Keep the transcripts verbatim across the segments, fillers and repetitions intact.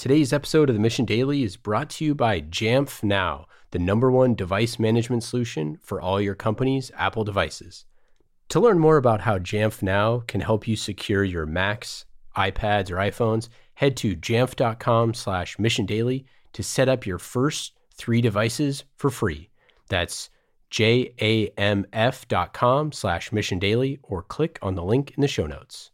Today's episode of the Mission Daily is brought to you by Jamf Now, the number one device management solution for all your company's Apple devices. To learn more about how Jamf Now can help you secure your Macs, iPads, or iPhones, head to jamf.com slash mission daily to set up your first three devices for free. That's jamf.com slash mission daily or click on the link in the show notes.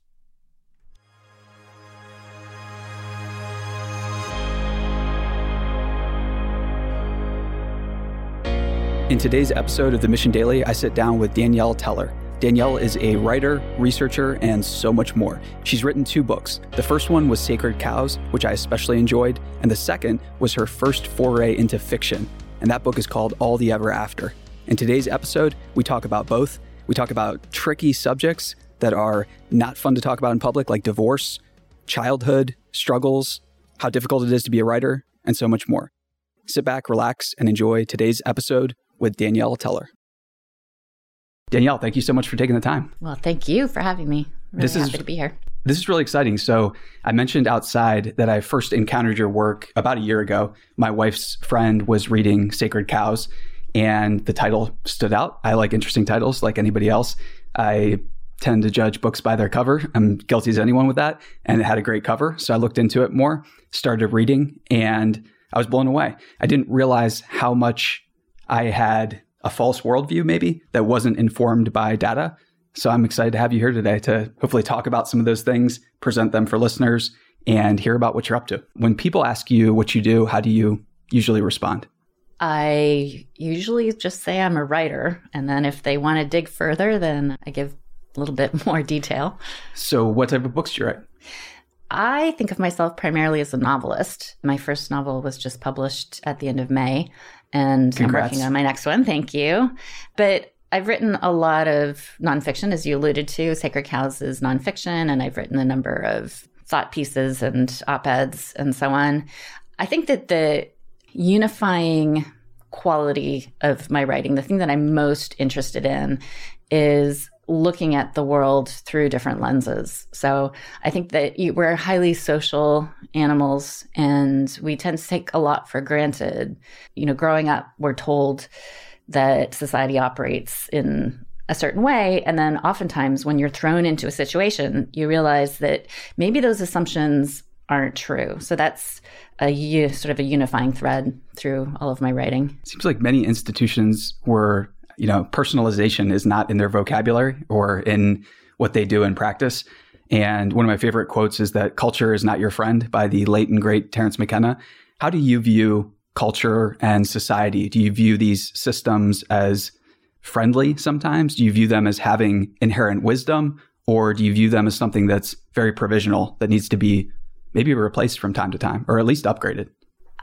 In today's episode of the Mission Daily, I sit down with Danielle Teller. Danielle is a writer, researcher, and so much more. She's written two books. The first one was Sacred Cows, which I especially enjoyed, and the second was her first foray into fiction, and that book is called All the Ever After. In today's episode, we talk about both. We talk about tricky subjects that are not fun to talk about in public, like divorce, childhood, struggles, how difficult it is to be a writer, and so much more. Sit back, relax, and enjoy today's episode with Danielle Teller. Danielle, thank you so much for taking the time. Well, thank you for having me. Really this happy is, to be here. This is really exciting. So I mentioned outside that I first encountered your work about a year ago. My wife's friend was reading Sacred Cows and the title stood out. I like interesting titles like anybody else. I tend to judge books by their cover. I'm guilty as anyone with that. And it had a great cover. So I looked into it more, started reading, and I was blown away. I didn't realize how much I had a false worldview, maybe, that wasn't informed by data. So I'm excited to have you here today to hopefully talk about some of those things, present them for listeners, and hear about what you're up to. When people ask you what you do, how do you usually respond? I usually just say I'm a writer. And then if they want to dig further, then I give a little bit more detail. So what type of books do you write? I think of myself primarily as a novelist. My first novel was just published at the end of May. And Congrats. I'm working on my next one. Thank you. But I've written a lot of nonfiction, as you alluded to. Sacred Cows is nonfiction, and I've written a number of thought pieces and op-eds and so on. I think that the unifying quality of my writing, the thing that I'm most interested in, is looking at the world through different lenses. So I think that we're highly social animals and we tend to take a lot for granted. You know, growing up, we're told that society operates in a certain way. And then oftentimes when you're thrown into a situation, you realize that maybe those assumptions aren't true. So that's a sort of a unifying thread through all of my writing. It seems like many institutions were You know, personalization is not in their vocabulary or in what they do in practice. And one of my favorite quotes is that culture is not your friend by the late and great Terrence McKenna. How do you view culture and society? Do you view these systems as friendly sometimes? Do you view them as having inherent wisdom? Or do you view them as something that's very provisional that needs to be maybe replaced from time to time or at least upgraded?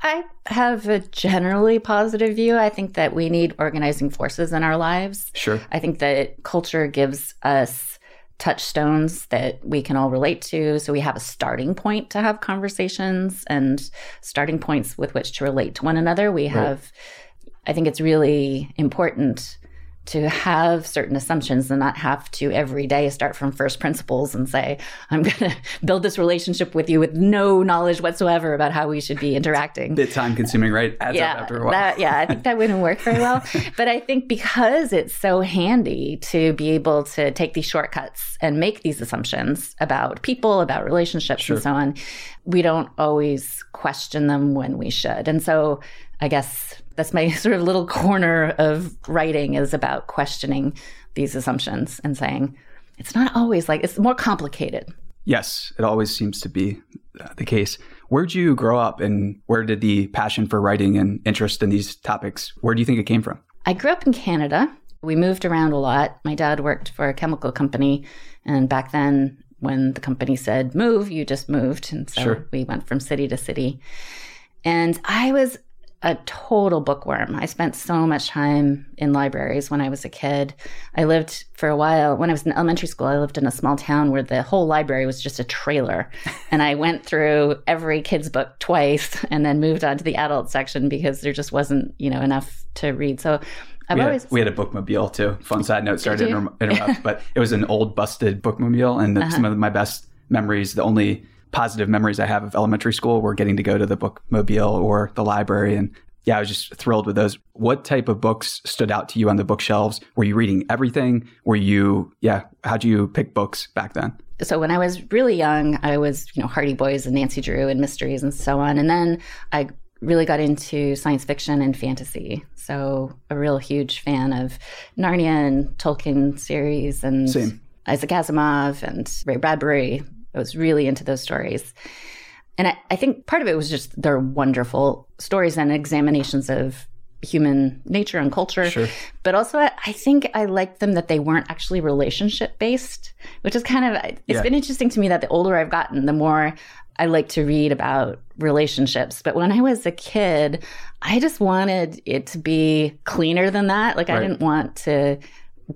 I have a generally positive view. I think that we need organizing forces in our lives. Sure. I think that culture gives us touchstones that we can all relate to. So we have a starting point to have conversations and starting points with which to relate to one another. We have, right. I think it's really important to have certain assumptions and not have to every day start from first principles and say, I'm going to build this relationship with you with no knowledge whatsoever about how we should be interacting. A bit time consuming, right? Adds yeah, up after a while. That, yeah, I think that wouldn't work very well. But I think because it's so handy to be able to take these shortcuts and make these assumptions about people, about relationships, sure. and so on, we don't always question them when we should. And so I guess that's my sort of little corner of writing is about questioning these assumptions and saying, it's not always like, it's more complicated. Yes, it always seems to be the case. Where'd you grow up and where did the passion for writing and interest in these topics, where do you think it came from? I grew up in Canada. We moved around a lot. My dad worked for a chemical company. And back then when the company said move, you just moved. And so sure. we went from city to city. And I was a total bookworm. I spent so much time in libraries when I was a kid. I lived for a while, when I was in elementary school, I lived in a small town where the whole library was just a trailer. And I went through every kid's book twice and then moved on to the adult section because there just wasn't, you know, enough to read. So I've we had, always... We had a bookmobile too. Fun side note, sorry to interrupt, but it was an old busted bookmobile and uh-huh. some of my best memories, the only positive memories I have of elementary school were getting to go to the bookmobile or the library. And yeah, I was just thrilled with those. What type of books stood out to you on the bookshelves? Were you reading everything? Were you, yeah, how'd you pick books back then? So when I was really young, I was, you know, Hardy Boys and Nancy Drew and mysteries and so on. And then I really got into science fiction and fantasy. So a real huge fan of Narnia and Tolkien series and Same. Isaac Asimov and Ray Bradbury. I was really into those stories. And I, I think part of it was just their wonderful stories and examinations of human nature and culture. Sure. But also, I, I think I liked them that they weren't actually relationship-based, which is kind of, it's yeah. been interesting to me that the older I've gotten, the more I like to read about relationships. But when I was a kid, I just wanted it to be cleaner than that. Like, right. I didn't want to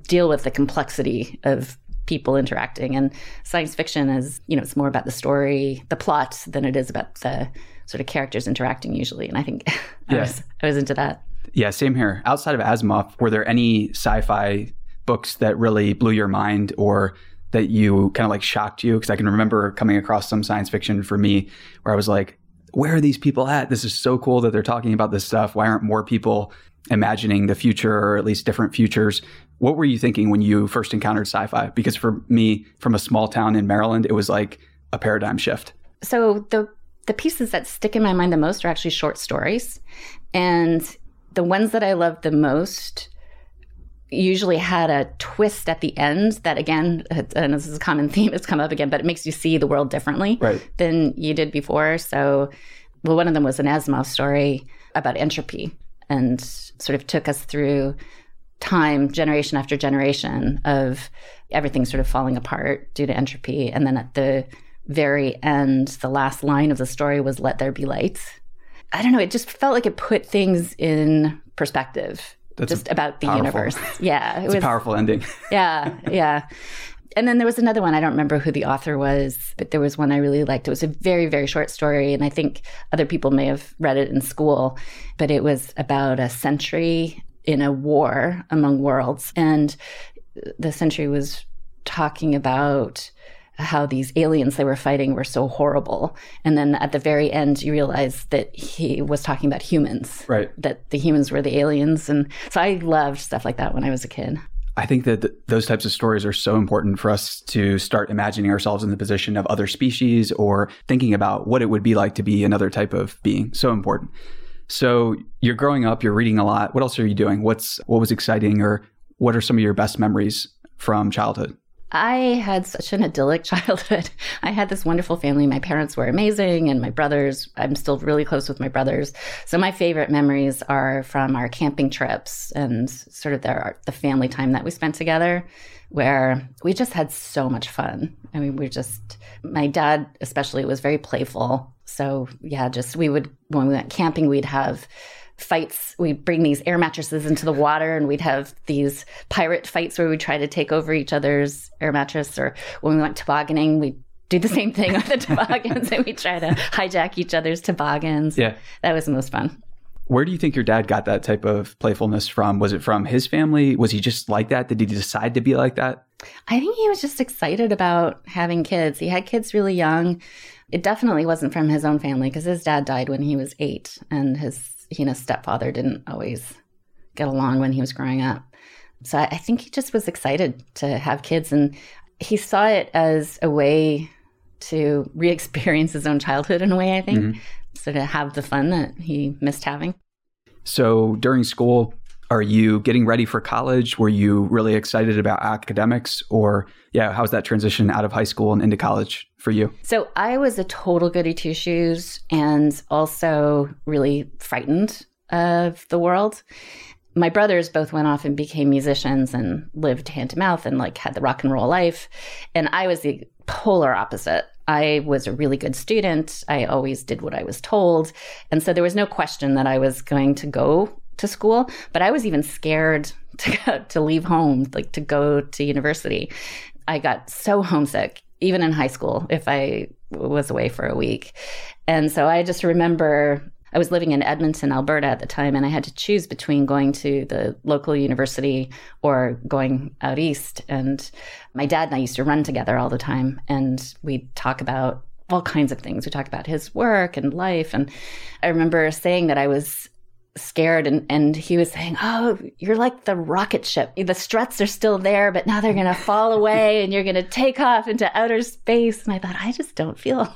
deal with the complexity of people interacting. And science fiction is, you know, it's more about the story, the plot, than it is about the sort of characters interacting usually. And I think I, yeah. was, I was into that. Yeah, same here. Outside of Asimov, were there any sci-fi books that really blew your mind or that you kind of like shocked you? Because I can remember coming across some science fiction for me where I was like, where are these people at? This is so cool that they're talking about this stuff. Why aren't more people imagining the future, or at least different futures? What were you thinking when you first encountered sci-fi? Because for me, from a small town in Maryland, it was like a paradigm shift. So the the pieces that stick in my mind the most are actually short stories. And the ones that I loved the most usually had a twist at the end that, again, I don't know, this is a common theme, it's come up again, but it makes you see the world differently right. than you did before. So, well, one of them was an Asimov story about entropy, and sort of took us through time, generation after generation, of everything sort of falling apart due to entropy. And then at the very end, the last line of the story was, "Let there be light." I don't know, it just felt like it put things in perspective. That's just about the powerful. universe. Yeah. It it's was, a powerful ending. yeah, yeah. And then there was another one, I don't remember who the author was, but there was one I really liked. It was a very, very short story, and I think other people may have read it in school, but it was about a sentry in a war among worlds. And the sentry was talking about how these aliens they were fighting were so horrible. And then at the very end, you realize that he was talking about humans, right? That the humans were the aliens. And so I loved stuff like that when I was a kid. I think that th- those types of stories are so important for us to start imagining ourselves in the position of other species, or thinking about what it would be like to be another type of being. So important. So you're growing up, you're reading a lot. What else are you doing? What's what was exciting, or what are some of your best memories from childhood? I had such an idyllic childhood. I had this wonderful family. My parents were amazing, and my brothers, I'm still really close with my brothers. So my favorite memories are from our camping trips and sort of their, the family time that we spent together, where we just had so much fun. I mean, we just, my dad especially was very playful. So yeah, just we would, when we went camping, we'd have fights. We'd bring these air mattresses into the water, and we'd have these pirate fights where we'd try to take over each other's air mattress. Or when we went tobogganing, we'd do the same thing with the toboggans, and we'd try to hijack each other's toboggans. Yeah. That was the most fun. Where do you think your dad got that type of playfulness from? Was it from his family? Was he just like that? Did he decide to be like that? I think he was just excited about having kids. He had kids really young. It definitely wasn't from his own family, because his dad died when he was eight, and his he and his stepfather didn't always get along when he was growing up. So I think he just was excited to have kids, and he saw it as a way to re-experience his own childhood in a way, I think, mm-hmm. so to have the fun that he missed having. So during school, are you getting ready for college? Were you really excited about academics? Or yeah, how's that transition out of high school and into college for you? So I was a total goody two-shoes, and also really frightened of the world. My brothers both went off and became musicians and lived hand to mouth and like had the rock and roll life. And I was the polar opposite. I was a really good student. I always did what I was told. And so there was no question that I was going to go to school, but I was even scared to go, to leave home, like to go to university. I got so homesick, even in high school, if I was away for a week. And so I just remember I was living in Edmonton, Alberta at the time, and I had to choose between going to the local university or going out east. And my dad and I used to run together all the time, and we'd talk about all kinds of things. We talked about his work and life. And I remember saying that I was scared, and, and he was saying, oh, you're like the rocket ship. The struts are still there, but now they're going to fall away and you're going to take off into outer space. And I thought, I just don't feel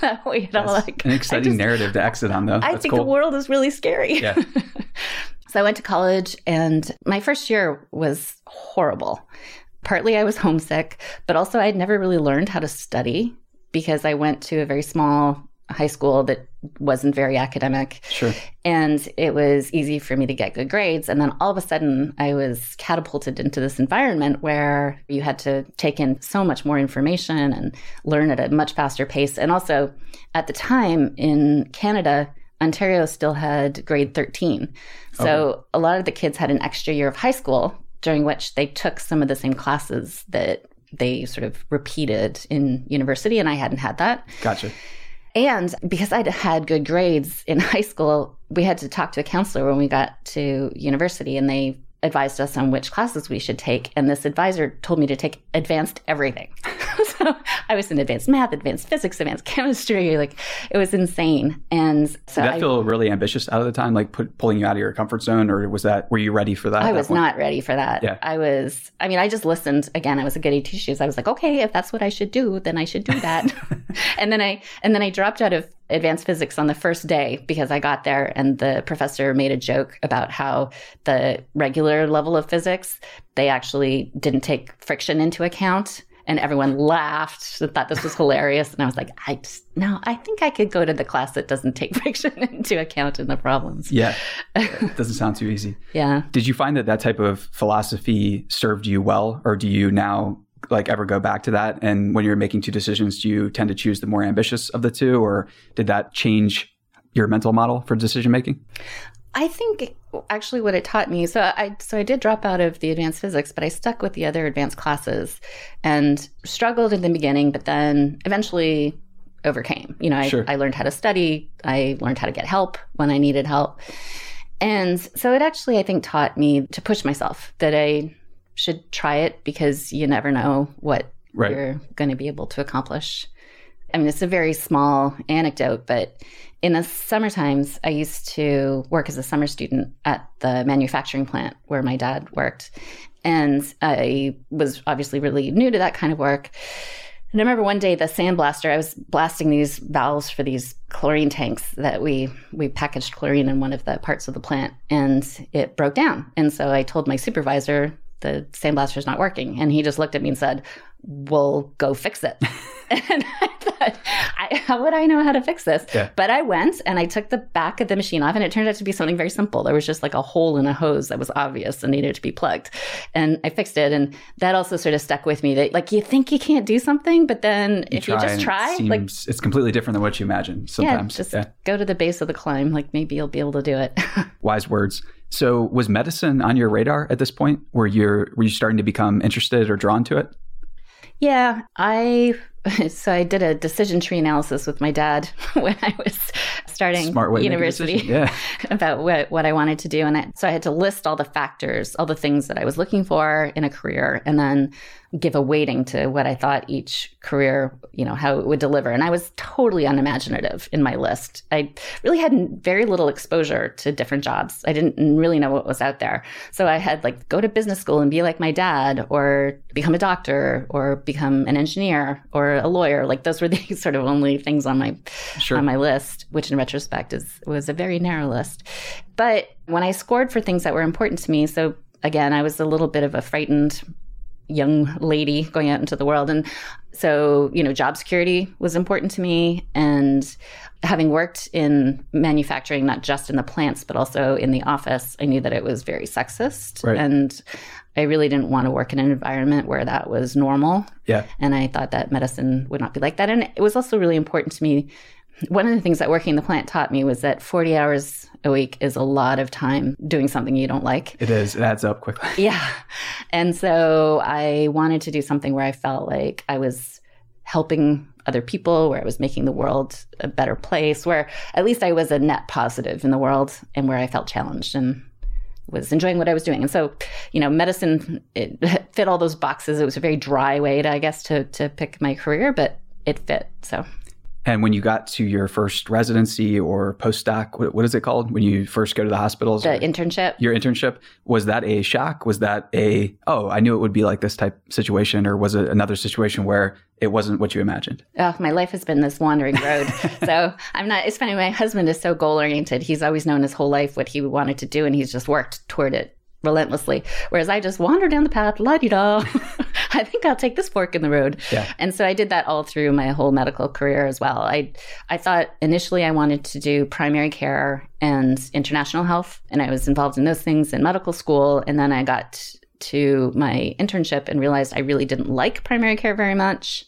that way at all. Like, an exciting just, narrative to exit on, though. That's I think cool. The world is really scary. Yeah. So I went to college, and my first year was horrible. Partly I was homesick, but also I'd never really learned how to study because I went to a very small high school that wasn't very academic. Sure. And it was easy for me to get good grades. And then all of a sudden, I was catapulted into this environment where you had to take in so much more information and learn at a much faster pace. And also, at the time in Canada, Ontario still had grade thirteen. So okay. A lot of the kids had an extra year of high school during which they took some of the same classes that they sort of repeated in university. And I hadn't had that. Gotcha. And because I'd had good grades in high school, we had to talk to a counselor when we got to university, and they advised us on which classes we should take. And this advisor told me to take advanced everything. So I was in advanced math, advanced physics, advanced chemistry. Like, it was insane. And so did that I, feel really ambitious out of the time, like put, pulling you out of your comfort zone? Or was that, were you ready for that? I was that not ready for that. Yeah. I was, I mean, I just listened. Again, I was a goody two shoes. I was like, okay, if that's what I should do, then I should do that. and then I, and then I dropped out of advanced physics on the first day because I got there and the professor made a joke about how the regular level of physics, they actually didn't take friction into account. And everyone laughed and thought this was hilarious. And I was like, I just, no, I think I could go to the class that doesn't take friction into account in the problems. Yeah. It doesn't sound too easy. Yeah. Did you find that that type of philosophy served you well? Or do you now like ever go back to that? And when you're making two decisions, do you tend to choose the more ambitious of the two? Or did that change your mental model for decision making? I think actually what it taught me, so I so I did drop out of the advanced physics, but I stuck with the other advanced classes and struggled in the beginning, but then eventually overcame. You know, I, sure. I learned how to study. I learned how to get help when I needed help. And so it actually, I think, taught me to push myself, that I should try it because you never know what right. you're going to be able to accomplish. I mean, it's a very small anecdote, but in the summer times, I used to work as a summer student at the manufacturing plant where my dad worked. And I was obviously really new to that kind of work. And I remember one day the sandblaster, I was blasting these valves for these chlorine tanks that we, we packaged chlorine in one of the parts of the plant, and it broke down. And so I told my supervisor, the sandblaster's not working. And he just looked at me and said, we'll go fix it. And I thought, I, how would I know how to fix this? Yeah. But I went and I took the back of the machine off, and it turned out to be something very simple. There was just like a hole in a hose that was obvious and needed to be plugged. And I fixed it. And that also sort of stuck with me, that like you think you can't do something, but then you if you just try, it seems, like it's completely different than what you imagine sometimes. Yeah, just yeah. go to the base of the climb. Like maybe you'll be able to do it. Wise words. So was medicine on your radar at this point? Were you, were you starting to become interested or drawn to it? Yeah, I so I did a decision tree analysis with my dad when I was starting Smart way university to make a decision. Yeah. about what, what I wanted to do. And I, so I had to list all the factors, all the things that I was looking for in a career, and then give a weighting to what I thought each career, you know, how it would deliver. And I was totally unimaginative in my list. I really had very little exposure to different jobs. I didn't really know what was out there. So I had like, go to business school and be like my dad, or become a doctor, or become an engineer, or a lawyer. Like those were the sort of only things on my sure. on my list, which in retrospect is was a very narrow list. But when I scored for things that were important to me, so again, I was a little bit of a frightened young lady going out into the world. And so, you know, job security was important to me. And having worked in manufacturing, not just in the plants, but also in the office, I knew that it was very sexist. Right. And I really didn't want to work in an environment where that was normal. Yeah. And I thought that medicine would not be like that. And it was also really important to me. One of the things that working in the plant taught me was that forty hours a week is a lot of time doing something you don't like. It is. It adds up quickly. Yeah. And so I wanted to do something where I felt like I was helping other people, where I was making the world a better place, where at least I was a net positive in the world, and where I felt challenged and was enjoying what I was doing. And so, you know, medicine, it fit all those boxes. It was a very dry way to, I guess, to, to pick my career, but it fit. So... And when you got to your first residency or postdoc, what, what is it called? When you first go to the hospitals? The internship. Your internship. Was that a shock? Was that a, oh, I knew it would be like this type situation? Or was it another situation where it wasn't what you imagined? Oh, my life has been this wandering road. So I'm not, it's funny, my husband is so goal-oriented. He's always known his whole life what he wanted to do, and he's just worked toward it relentlessly. Whereas I just wander down the path, la-di-da. I think I'll take this fork in the road. Yeah. And so I did that all through my whole medical career as well. I I thought initially I wanted to do primary care and international health, and I was involved in those things in medical school. And then I got to my internship and realized I really didn't like primary care very much.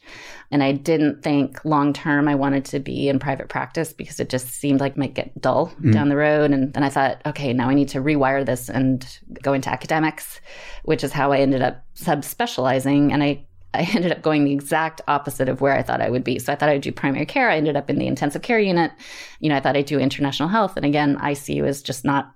And I didn't think long term I wanted to be in private practice because it just seemed like it might get dull mm. down the road. And then I thought, okay, now I need to rewire this and go into academics, which is how I ended up subspecializing. And I, I ended up going the exact opposite of where I thought I would be. So I thought I'd do primary care. I ended up in the intensive care unit. You know, I thought I'd do international health. And again, I C U is just not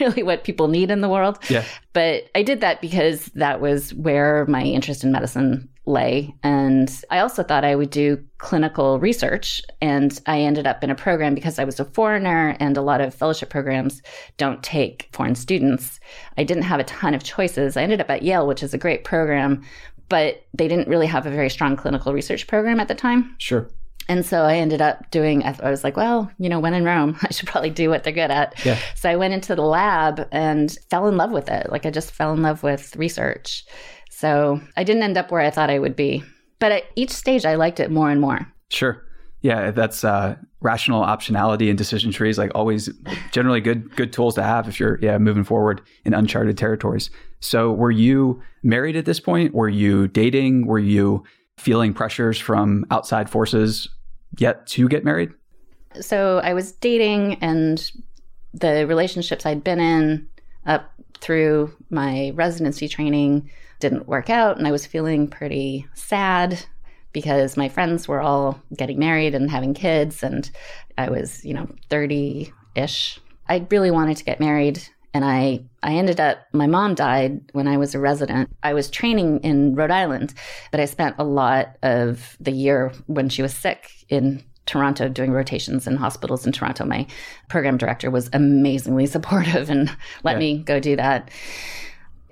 really what people need in the world. Yeah. But I did that because that was where my interest in medicine lay. And I also thought I would do clinical research. And I ended up in a program because I was a foreigner and a lot of fellowship programs don't take foreign students. I didn't have a ton of choices. I ended up at Yale, which is a great program, but they didn't really have a very strong clinical research program at the time. Sure. And so I ended up doing, I was like, well, you know, when in Rome, I should probably do what they're good at. Yeah. So I went into the lab and fell in love with it. Like I just fell in love with research. So I didn't end up where I thought I would be. But at each stage, I liked it more and more. Sure. Yeah, that's uh, rational optionality and decision trees, like always generally good good tools to have if you're yeah moving forward in uncharted territories. So were you married at this point? Were you dating? Were you feeling pressures from outside forces yet to get married? So I was dating, and the relationships I'd been in up through my residency training didn't work out, and I was feeling pretty sad because my friends were all getting married and having kids, and I was, you know, thirty-ish. I really wanted to get married, and I, I ended up, my mom died when I was a resident. I was training in Rhode Island, but I spent a lot of the year when she was sick in Toronto doing rotations in hospitals in Toronto. My program director was amazingly supportive and let yeah. me go do that.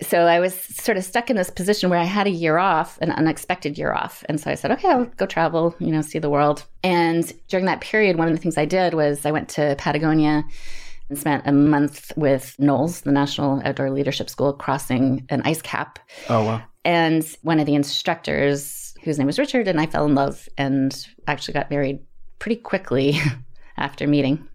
So I was sort of stuck in this position where I had a year off, an unexpected year off. And so I said, okay, I'll go travel, you know, see the world. And during that period, one of the things I did was I went to Patagonia and spent a month with NOLS, the National Outdoor Leadership School, crossing an ice cap. Oh, wow. And one of the instructors, whose name was Richard, and I fell in love and actually got married pretty quickly after meeting.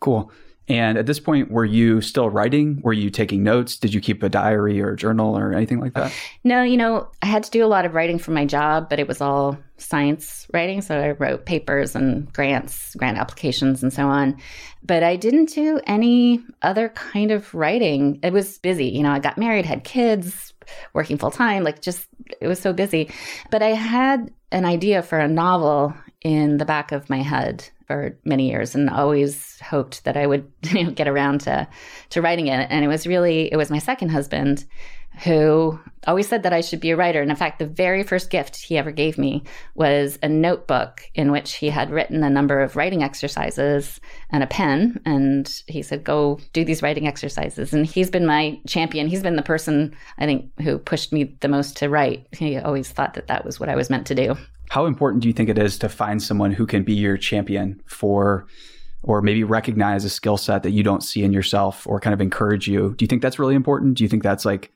Cool. And at this point, were you still writing? Were you taking notes? Did you keep a diary or a journal or anything like that? No, you know, I had to do a lot of writing for my job, but it was all science writing. So I wrote papers and grants, grant applications and so on. But I didn't do any other kind of writing. It was busy. You know, I got married, had kids, working full time, like just it was so busy. But I had an idea for a novel in the back of my head for many years and always hoped that I would, you know, get around to, to writing it. And it was really, it was my second husband who always said that I should be a writer. And in fact, the very first gift he ever gave me was a notebook in which he had written a number of writing exercises and a pen. And he said, go do these writing exercises. And he's been my champion. He's been the person, I think, who pushed me the most to write. He always thought that that was what I was meant to do. How important do you think it is to find someone who can be your champion for, or maybe recognize a skill set that you don't see in yourself or kind of encourage you? Do you think that's really important? Do you think that's like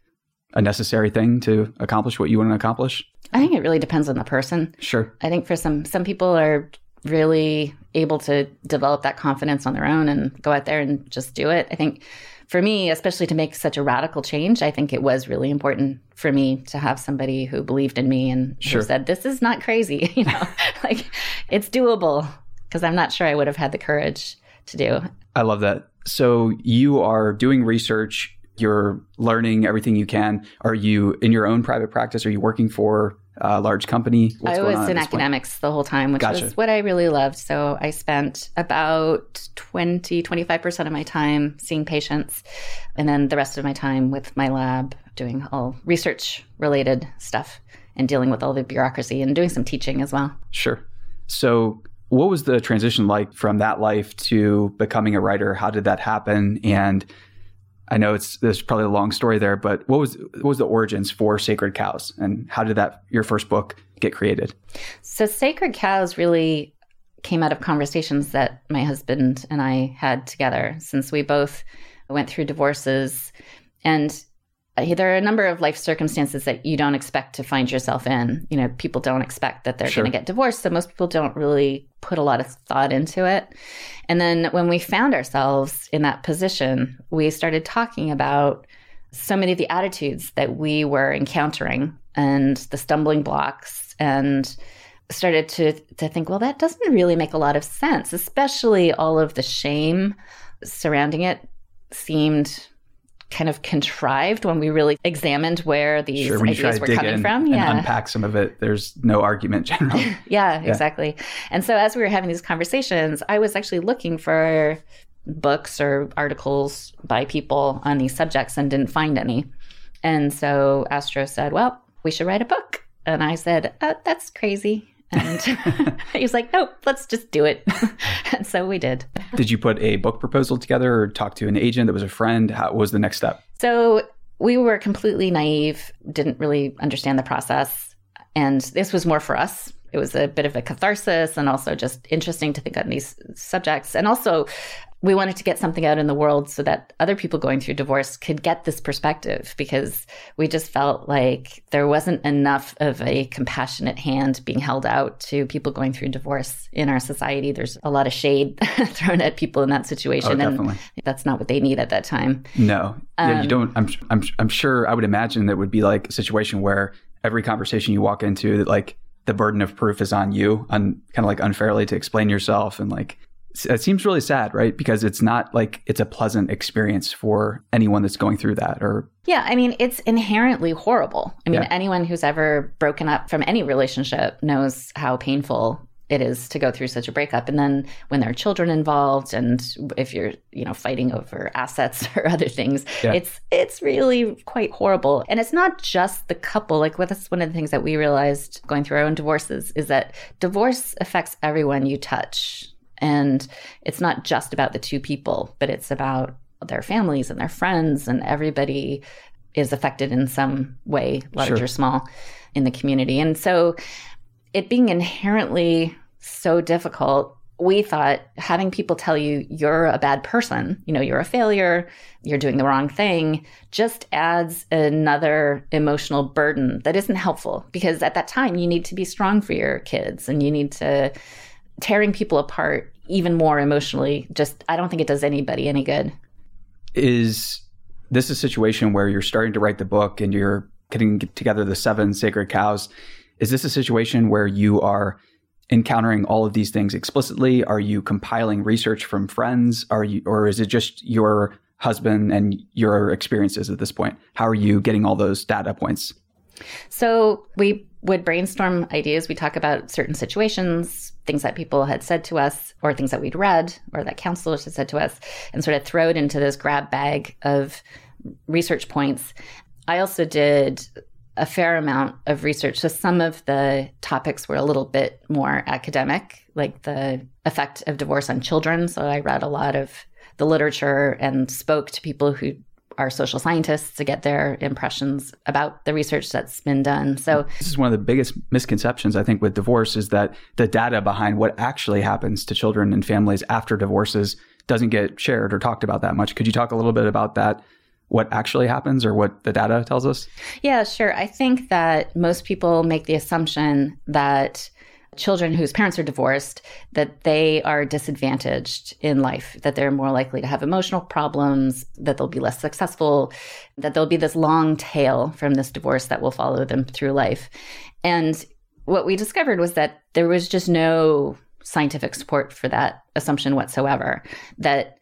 a necessary thing to accomplish what you want to accomplish? I think it really depends on the person. Sure. I think for some, some people are really able to develop that confidence on their own and go out there and just do it. I think for me, especially to make such a radical change, I think it was really important for me to have somebody who believed in me and sure. who said, this is not crazy, you know, like it's doable, because I'm not sure I would have had the courage to do. I love that. So you are doing research, you're learning everything you can. Are you in your own private practice? Are you working for a large company? What's I was in academics point? The whole time, which gotcha. Was what I really loved. So I spent about twenty, twenty-five percent of my time seeing patients, and then the rest of my time with my lab doing all research related stuff and dealing with all the bureaucracy and doing some teaching as well. Sure. So What was the transition like from that life to becoming a writer? How did that happen? And I know it's there's probably a long story there, but what was what was the origins for Sacred Cows, and how did that your first book get created? So Sacred Cows really came out of conversations that my husband and I had together, since we both went through divorces, and there are a number of life circumstances that you don't expect to find yourself in. You know, people don't expect that they're sure. going to get divorced. So most people don't really put a lot of thought into it. And then when we found ourselves in that position, we started talking about so many of the attitudes that we were encountering and the stumbling blocks, and started to, to think, well, that doesn't really make a lot of sense, especially all of the shame surrounding it seemed kind of contrived when we really examined where these sure, ideas were coming in from. Yeah. And unpack some of it. There's no argument generally. yeah, yeah, exactly. And so as we were having these conversations, I was actually looking for books or articles by people on these subjects and didn't find any. And so Astro said, well, we should write a book. And I said, oh, that's crazy. And he was like, nope, let's just do it. And so we did. Did you put a book proposal together or talk to an agent that was a friend? How, what was the next step? So we were completely naive, didn't really understand the process. And this was more for us. It was a bit of a catharsis, and also just interesting to think on these subjects. And also, we wanted to get something out in the world so that other people going through divorce could get this perspective, because we just felt like there wasn't enough of a compassionate hand being held out to people going through divorce in our society. There's a lot of shade thrown at people in that situation. Oh, and that's not what they need at that time. No. Um, yeah, you don't. I'm, I'm, I'm sure I would imagine that would be like a situation where every conversation you walk into, that like the burden of proof is on you, on kind of like unfairly to explain yourself, and like, it seems really sad, right? Because it's not like it's a pleasant experience for anyone that's going through that. Or yeah, I mean, it's inherently horrible. I mean, yeah. anyone who's ever broken up from any relationship knows how painful it is to go through such a breakup. And then when there are children involved, and if you're, you know, fighting over assets or other things, yeah. it's it's really quite horrible. And it's not just the couple. Like, well, that's one of the things that we realized going through our own divorces, is that divorce affects everyone you touch. And it's not just about the two people, but it's about their families and their friends, and everybody is affected in some way, large sure. or small, in the community. And so it being inherently so difficult, we thought having people tell you you're a bad person, you know, you're a failure, you're doing the wrong thing, just adds another emotional burden that isn't helpful. Because at that time, you need to be strong for your kids, and you need to... tearing people apart even more emotionally, just I don't think it does anybody any good. Is this a situation where you're starting to write the book and you're getting together the seven sacred cows? Is this a situation where you are encountering all of these things explicitly? Are you compiling research from friends? Are you, or is it just your husband and your experiences at this point? How are you getting all those data points? So we would brainstorm ideas. We talk about certain situations, things that people had said to us, or things that we'd read, or that counselors had said to us, and sort of throw it into this grab bag of research points. I also did a fair amount of research. So some of the topics were a little bit more academic, like the effect of divorce on children. So I read a lot of the literature and spoke to people who our social scientists to get their impressions about the research that's been done. So this is one of the biggest misconceptions, I think, with divorce, is that the data behind what actually happens to children and families after divorces doesn't get shared or talked about that much. Could you talk a little bit about that, what actually happens or what the data tells us? Yeah, sure. I think that most people make the assumption that children whose parents are divorced, that they are disadvantaged in life, that they're more likely to have emotional problems, that they'll be less successful, that there'll be this long tail from this divorce that will follow them through life. And what we discovered was that there was just no scientific support for that assumption whatsoever. That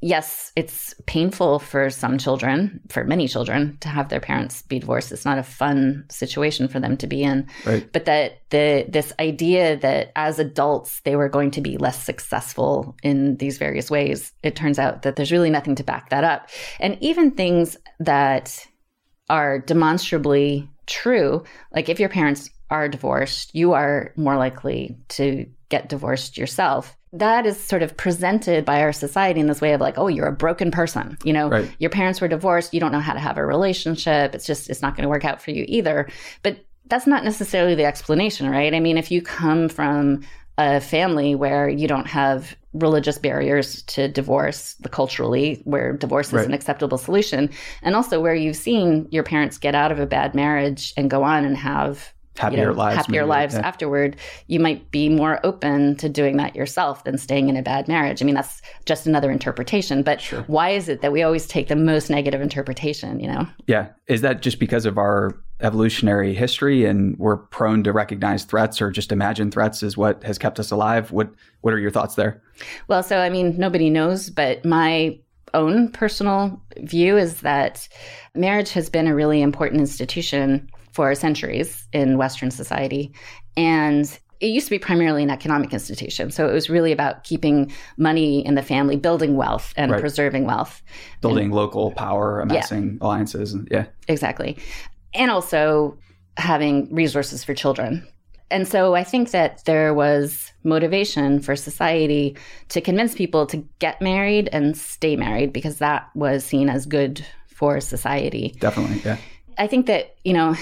yes, it's painful for some children, for many children, to have their parents be divorced. It's not a fun situation for them to be in. Right. But that the this idea that as adults, they were going to be less successful in these various ways, it turns out that there's really nothing to back that up. And even things that are demonstrably true, like if your parents are divorced, you are more likely to get divorced yourself. That is sort of presented by our society in this way of like, oh, you're a broken person. You know, right. Your parents were divorced. You don't know how to have a relationship. It's just, it's not going to work out for you either. But that's not necessarily the explanation, right? I mean, if you come from a family where you don't have religious barriers to divorce, the culturally, where divorce is right. an acceptable solution, and also where you've seen your parents get out of a bad marriage and go on and have happier you know, lives, happier maybe, lives yeah. afterward, you might be more open to doing that yourself than staying in a bad marriage. I mean, that's just another interpretation, but sure. Why is it that we always take the most negative interpretation, you know? Yeah. Is that just because of our evolutionary history and we're prone to recognize threats or just imagine threats is what has kept us alive? What What are your thoughts there? Well, so, I mean, nobody knows, but my own personal view is that marriage has been a really important institution for centuries in Western society. And it used to be primarily an economic institution. So it was really about keeping money in the family, building wealth and right. preserving wealth. Building and, local power, amassing yeah. alliances. And, yeah, exactly. And also having resources for children. And so I think that there was motivation for society to convince people to get married and stay married because that was seen as good for society. Definitely, yeah. I think that, you know,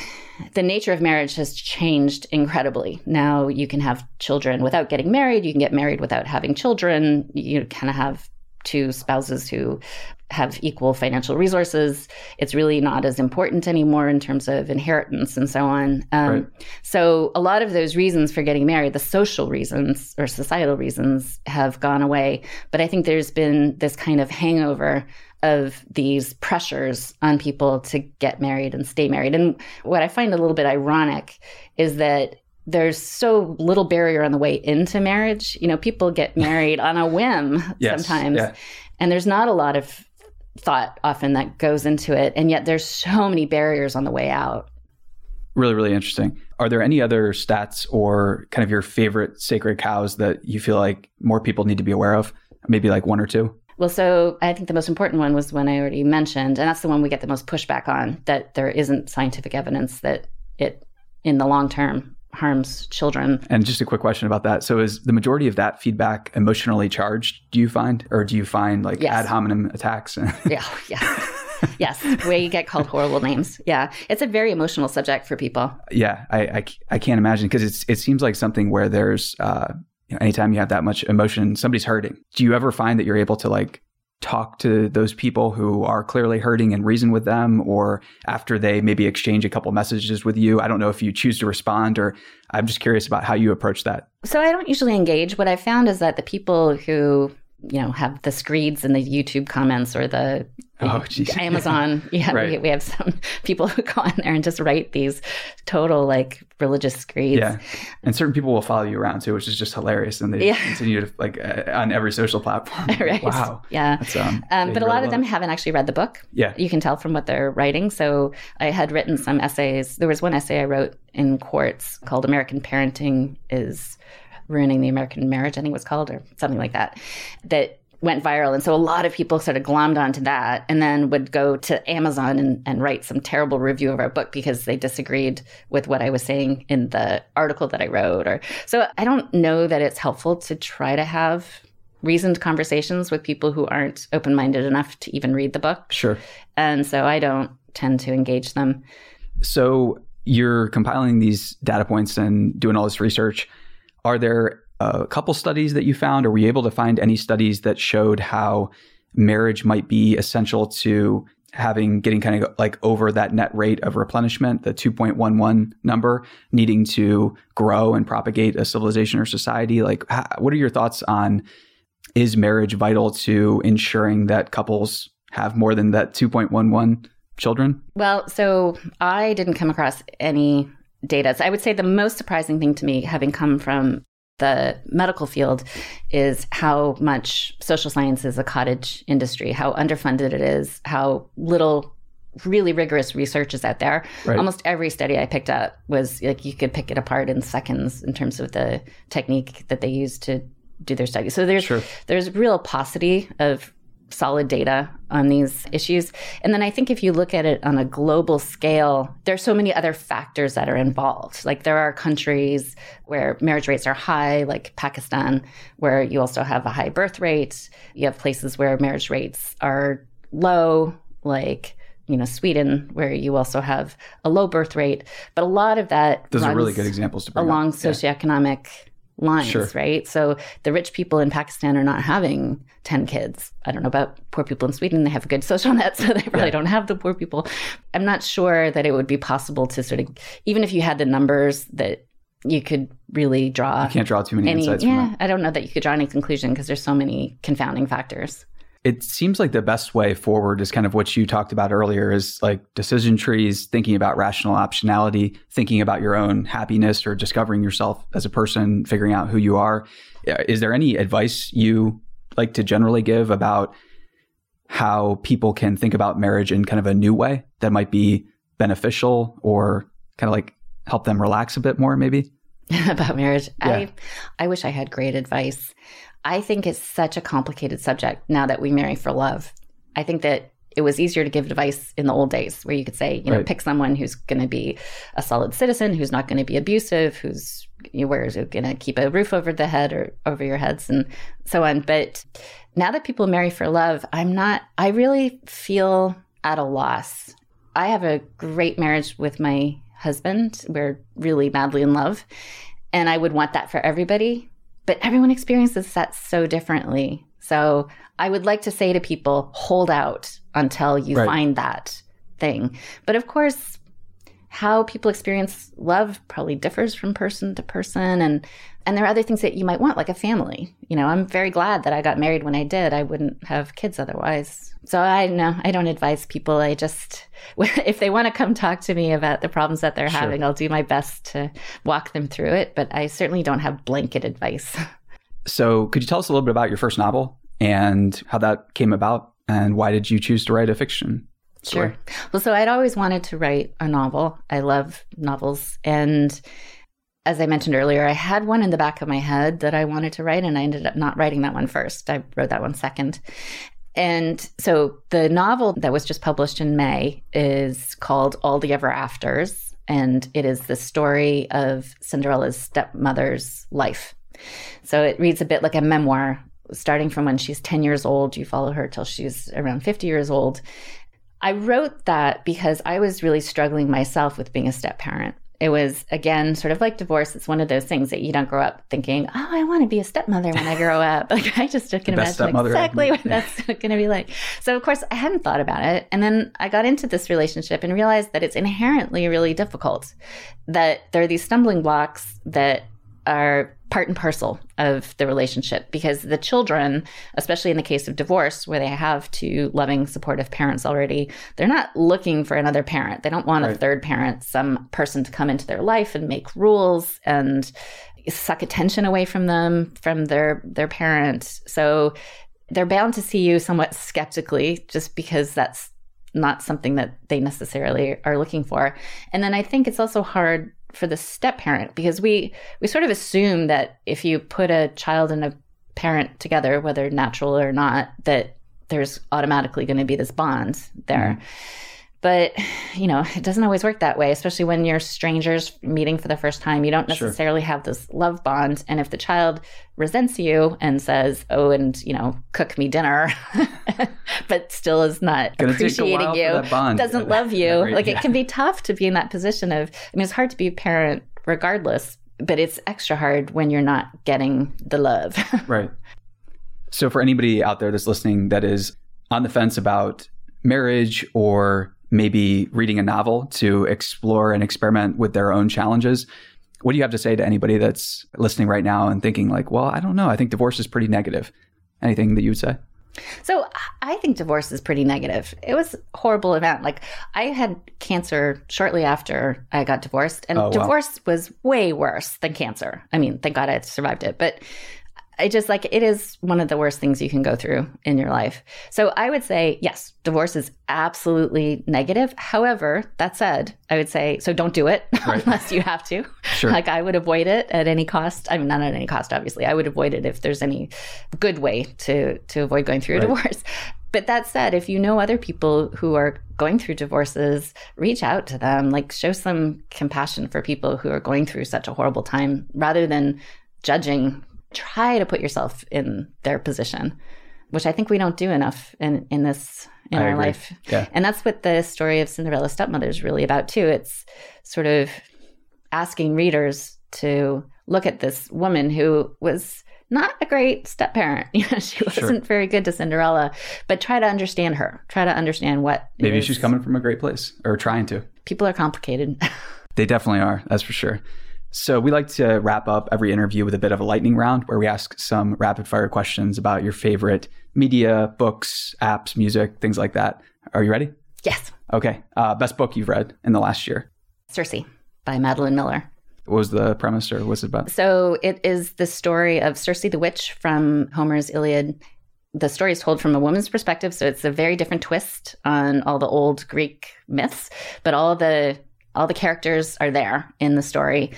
the nature of marriage has changed incredibly. Now you can have children without getting married. You can get married without having children. You kind of have two spouses who have equal financial resources. It's really not as important anymore in terms of inheritance and so on. Um, right. So a lot of those reasons for getting married, the social reasons or societal reasons, have gone away. But I think there's been this kind of hangover of these pressures on people to get married and stay married. And what I find a little bit ironic is that there's so little barrier on the way into marriage. You know, people get married on a whim yes, sometimes. Yeah. And there's not a lot of thought often that goes into it. And yet there's so many barriers on the way out. Really, really interesting. Are there any other stats or kind of your favorite sacred cows that you feel like more people need to be aware of? Maybe like one or two? Well, so I think the most important one was one I already mentioned, and that's the one we get the most pushback on, that there isn't scientific evidence that it, in the long term, harms children. And just a quick question about that. So is the majority of that feedback emotionally charged, do you find? Or do you find like yes. ad hominem attacks? yeah, yeah. Yes, where you get called horrible names. Yeah, it's a very emotional subject for people. Yeah, I, I, I can't imagine, because it's it seems like something where there's... Uh, anytime you have that much emotion, somebody's hurting. Do you ever find that you're able to like talk to those people who are clearly hurting and reason with them, or after they maybe exchange a couple messages with you? I don't know if you choose to respond, or I'm just curious about how you approach that. So I don't usually engage. What I found is that the people who, you know, have the screeds and the YouTube comments or the oh, Amazon. Yeah, right. we, we have some people who go on there and just write these total like religious screeds. Yeah, and certain people will follow you around too, which is just hilarious. And they yeah. continue to like uh, on every social platform. Right. Wow. Yeah. That's, um, um, but a lot of them haven't actually read the book. Yeah. You can tell from what they're writing. So I had written some essays. There was one essay I wrote in Quartz called "American Parenting is Ruining the American Marriage," I think it was called, or something like that, that went viral. And so a lot of people sort of glommed onto that and then would go to Amazon and, and write some terrible review of our book because they disagreed with what I was saying in the article that I wrote. Or so I don't know that it's helpful to try to have reasoned conversations with people who aren't open-minded enough to even read the book. Sure. And so I don't tend to engage them. So you're compiling these data points and doing all this research. Are there a couple studies that you found, or were you able to find any studies that showed how marriage might be essential to having, getting kind of like over that net rate of replenishment, the two point one one number, needing to grow and propagate a civilization or society? Like, what are your thoughts on, is marriage vital to ensuring that couples have more than that two point one one children? Well, so I didn't come across any data. So I would say the most surprising thing to me, having come from the medical field, is how much social science is a cottage industry, how underfunded it is, how little really rigorous research is out there. Right. Almost every study I picked up was like, you could pick it apart in seconds in terms of the technique that they use to do their studies. So there's, sure. there's real paucity of solid data on these issues. And then I think if you look at it on a global scale, there are so many other factors that are involved. Like there are countries where marriage rates are high, like Pakistan, where you also have a high birth rate. You have places where marriage rates are low, like, you know, Sweden, where you also have a low birth rate. But a lot of that Those runs are really good examples to bring along up. socioeconomic yeah. lines, sure. right? So the rich people in Pakistan are not having ten kids. I don't know about poor people in Sweden. They have a good social net, so they probably yeah. don't have the poor people. I'm not sure that it would be possible to sort of, even if you had the numbers that you could really draw. You can't draw too many any, insights yeah, from that. I don't know that you could draw any conclusion because there's so many confounding factors. It seems like the best way forward is kind of what you talked about earlier, is like decision trees, thinking about rational optionality, thinking about your own happiness or discovering yourself as a person, figuring out who you are. Is there any advice you like to generally give about how people can think about marriage in kind of a new way that might be beneficial or kind of like help them relax a bit more maybe? About marriage? Yeah. I, I wish I had great advice. I think it's such a complicated subject now that we marry for love. I think that it was easier to give advice in the old days where you could say, you know, right. pick someone who's going to be a solid citizen, who's not going to be abusive, who's you know, where's going to keep a roof over the head or over your heads and so on. But now that people marry for love, I'm not, I really feel at a loss. I have a great marriage with my husband. We're really madly in love. And I would want that for everybody. But everyone experiences that so differently. So I would like to say to people, hold out until you right. find that thing. But of course, how people experience love probably differs from person to person. And, and there are other things that you might want, like a family. You know, I'm very glad that I got married when I did. I wouldn't have kids otherwise. So I no, I don't advise people. I just, if they want to come talk to me about the problems that they're sure. having, I'll do my best to walk them through it. But I certainly don't have blanket advice. So could you tell us a little bit about your first novel and how that came about and why did you choose to write a fiction? Sure. Story? Well, so I'd always wanted to write a novel. I love novels. And as I mentioned earlier, I had one in the back of my head that I wanted to write, and I ended up not writing that one first. I wrote that one second. And so the novel that was just published in May is called All the Ever Afters, and it is the story of Cinderella's stepmother's life. So it reads a bit like a memoir, starting from when she's ten years old. You follow her till she's around fifty years old. I wrote that because I was really struggling myself with being a step-parent. It was, again, sort of like divorce. It's one of those things that you don't grow up thinking, oh, I want to be a stepmother when I grow up. Like, I just can imagine exactly what that's going to be like. So, of course, I hadn't thought about it. And then I got into this relationship and realized that it's inherently really difficult, that there are these stumbling blocks that are part and parcel of the relationship, because the children, especially in the case of divorce, where they have two loving, supportive parents already, they're not looking for another parent. They don't want right. a third parent, some person to come into their life and make rules and suck attention away from them, from their, their parents. So they're bound to see you somewhat skeptically, just because that's not something that they necessarily are looking for. And then I think it's also hard for the step parent, because we we sort of assume that if you put a child and a parent together, whether natural or not, that there's automatically going to be this bond there. Mm-hmm. But, you know, it doesn't always work that way, especially when you're strangers meeting for the first time. You don't necessarily sure. have this love bond. And if the child resents you and says, oh, and, you know, cook me dinner, but still is not Gonna appreciating you, doesn't yeah, love you, right, like yeah. it can be tough to be in that position of, I mean, it's hard to be a parent regardless, but it's extra hard when you're not getting the love. Right. So for anybody out there that's listening that is on the fence about marriage or maybe reading a novel to explore and experiment with their own challenges, what do you have to say to anybody that's listening right now and thinking like, well, I don't know, I think divorce is pretty negative? Anything that you would say? So I think divorce is pretty negative. It was a horrible event. Like, I had cancer shortly after I got divorced, and oh, wow. divorce was way worse than cancer. I mean, thank God I survived it, but I just, like, it is one of the worst things you can go through in your life. So I would say, yes, divorce is absolutely negative. However, that said, I would say, so don't do it right. unless you have to. Sure. Like, I would avoid it at any cost. I mean, not at any cost, obviously. I would avoid it if there's any good way to, to avoid going through right. a divorce. But that said, if you know other people who are going through divorces, reach out to them, like show some compassion for people who are going through such a horrible time rather than judging. Try to put yourself in their position, which I think we don't do enough in, in this, in I our agree. Life. Yeah. And that's what the story of Cinderella Stepmother is really about too. It's sort of asking readers to look at this woman who was not a great step parent. You know, she wasn't sure. very good to Cinderella, but try to understand her. Try to understand what maybe is. She's coming from a great place or trying to. People are complicated. They definitely are. That's for sure. So we like to wrap up every interview with a bit of a lightning round where we ask some rapid fire questions about your favorite media, books, apps, music, things like that. Are you ready? Yes. Okay. Uh, best book you've read in the last year? Circe by Madeline Miller. What was the premise or what's it about? So it is the story of Circe the witch from Homer's Iliad. The story is told from a woman's perspective, so it's a very different twist on all the old Greek myths, but all the all the characters are there in the story.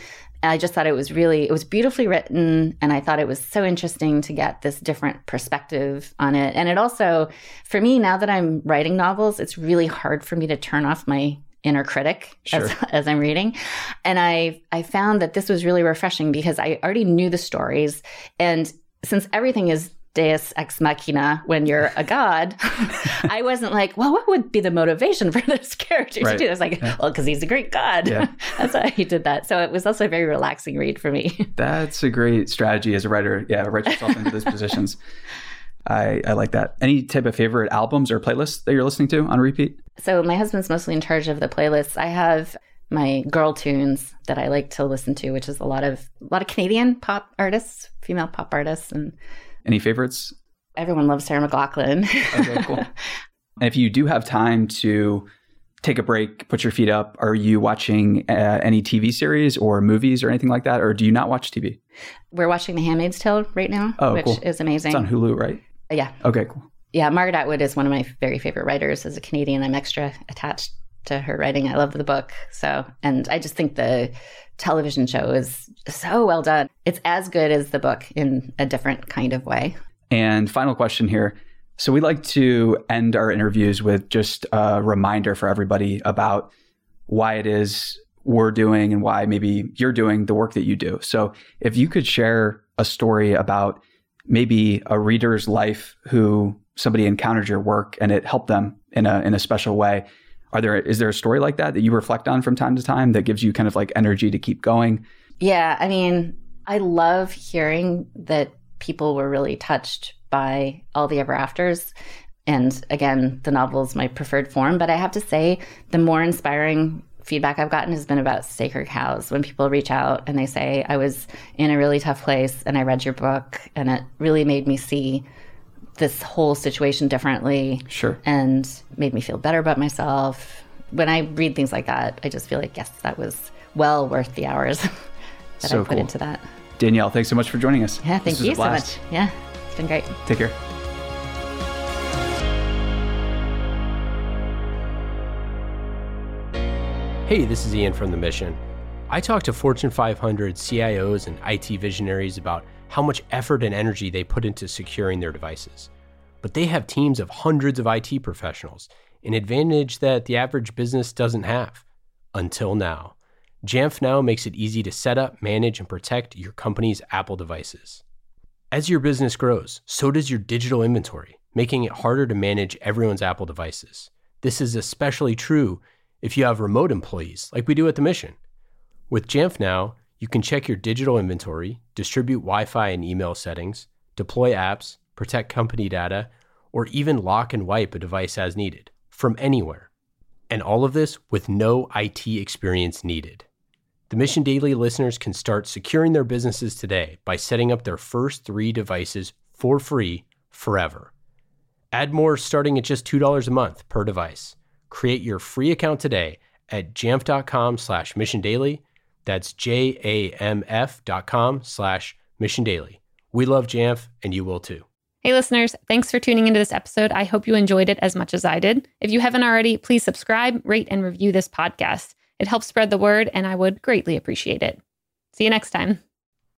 And I just thought it was really, it was beautifully written, and I thought it was so interesting to get this different perspective on it. And it also, for me, now that I'm writing novels, it's really hard for me to turn off my inner critic sure. as, as I'm reading. And I I found that this was really refreshing because I already knew the stories. And since everything is deus ex machina when you're a god, I wasn't like, well, what would be the motivation for this character right. to do this? Like, yeah. well, because he's a great god. Yeah. That's why he did that. So it was also a very relaxing read for me. That's a great strategy as a writer. Yeah, write yourself into those positions. I, I like that. Any type of favorite albums or playlists that you're listening to on repeat? So my husband's mostly in charge of the playlists. I have my girl tunes that I like to listen to, which is a lot of a lot of Canadian pop artists, female pop artists. And any favorites? Everyone loves Sarah McLachlan. Okay, cool. And if you do have time to take a break, put your feet up, are you watching uh, any T V series or movies or anything like that? Or do you not watch T V? We're watching The Handmaid's Tale right now, oh, which cool. is amazing. It's on Hulu, right? Yeah. Okay, cool. Yeah, Margaret Atwood is one of my very favorite writers. As a Canadian, I'm extra attached to her writing. I love the book. So, and I just think the television show is so well done. It's as good as the book in a different kind of way. And final question here. So we like to end our interviews with just a reminder for everybody about why it is we're doing and why maybe you're doing the work that you do. So if you could share a story about maybe a reader's life who somebody encountered your work and it helped them in a in a special way. Are there is there a story like that that you reflect on from time to time that gives you kind of like energy to keep going? Yeah, I mean, I love hearing that people were really touched by All the Ever Afters. And again, the novel is my preferred form, but I have to say the more inspiring feedback I've gotten has been about Sacred Cows. When people reach out and they say, I was in a really tough place and I read your book and it really made me see this whole situation differently sure. and made me feel better about myself. When I read things like that, I just feel like, yes, that was well worth the hours that so I put cool. into that. Danielle, thanks so much for joining us. Yeah, thank you so much. Yeah, it's been great. Take care. Hey, this is Ian from The Mission. I talk to Fortune five hundred C I Os and I T visionaries about how much effort and energy they put into securing their devices. But they have teams of hundreds of I T professionals, an advantage that the average business doesn't have. Until now. Jamf Now makes it easy to set up, manage, and protect your company's Apple devices. As your business grows, so does your digital inventory, making it harder to manage everyone's Apple devices. This is especially true if you have remote employees, like we do at The Mission. With Jamf Now, you can check your digital inventory, distribute Wi-Fi and email settings, deploy apps, protect company data, or even lock and wipe a device as needed, from anywhere. And all of this with no I T experience needed. The Mission Daily listeners can start securing their businesses today by setting up their first three devices for free forever. Add more starting at just two dollars a month per device. Create your free account today at jamf.com slash mission daily. That's J-A-M-F dot com slash mission daily. We love Jamf and you will too. Hey listeners, thanks for tuning into this episode. I hope you enjoyed it as much as I did. If you haven't already, please subscribe, rate, and review this podcast. It helps spread the word and I would greatly appreciate it. See you next time.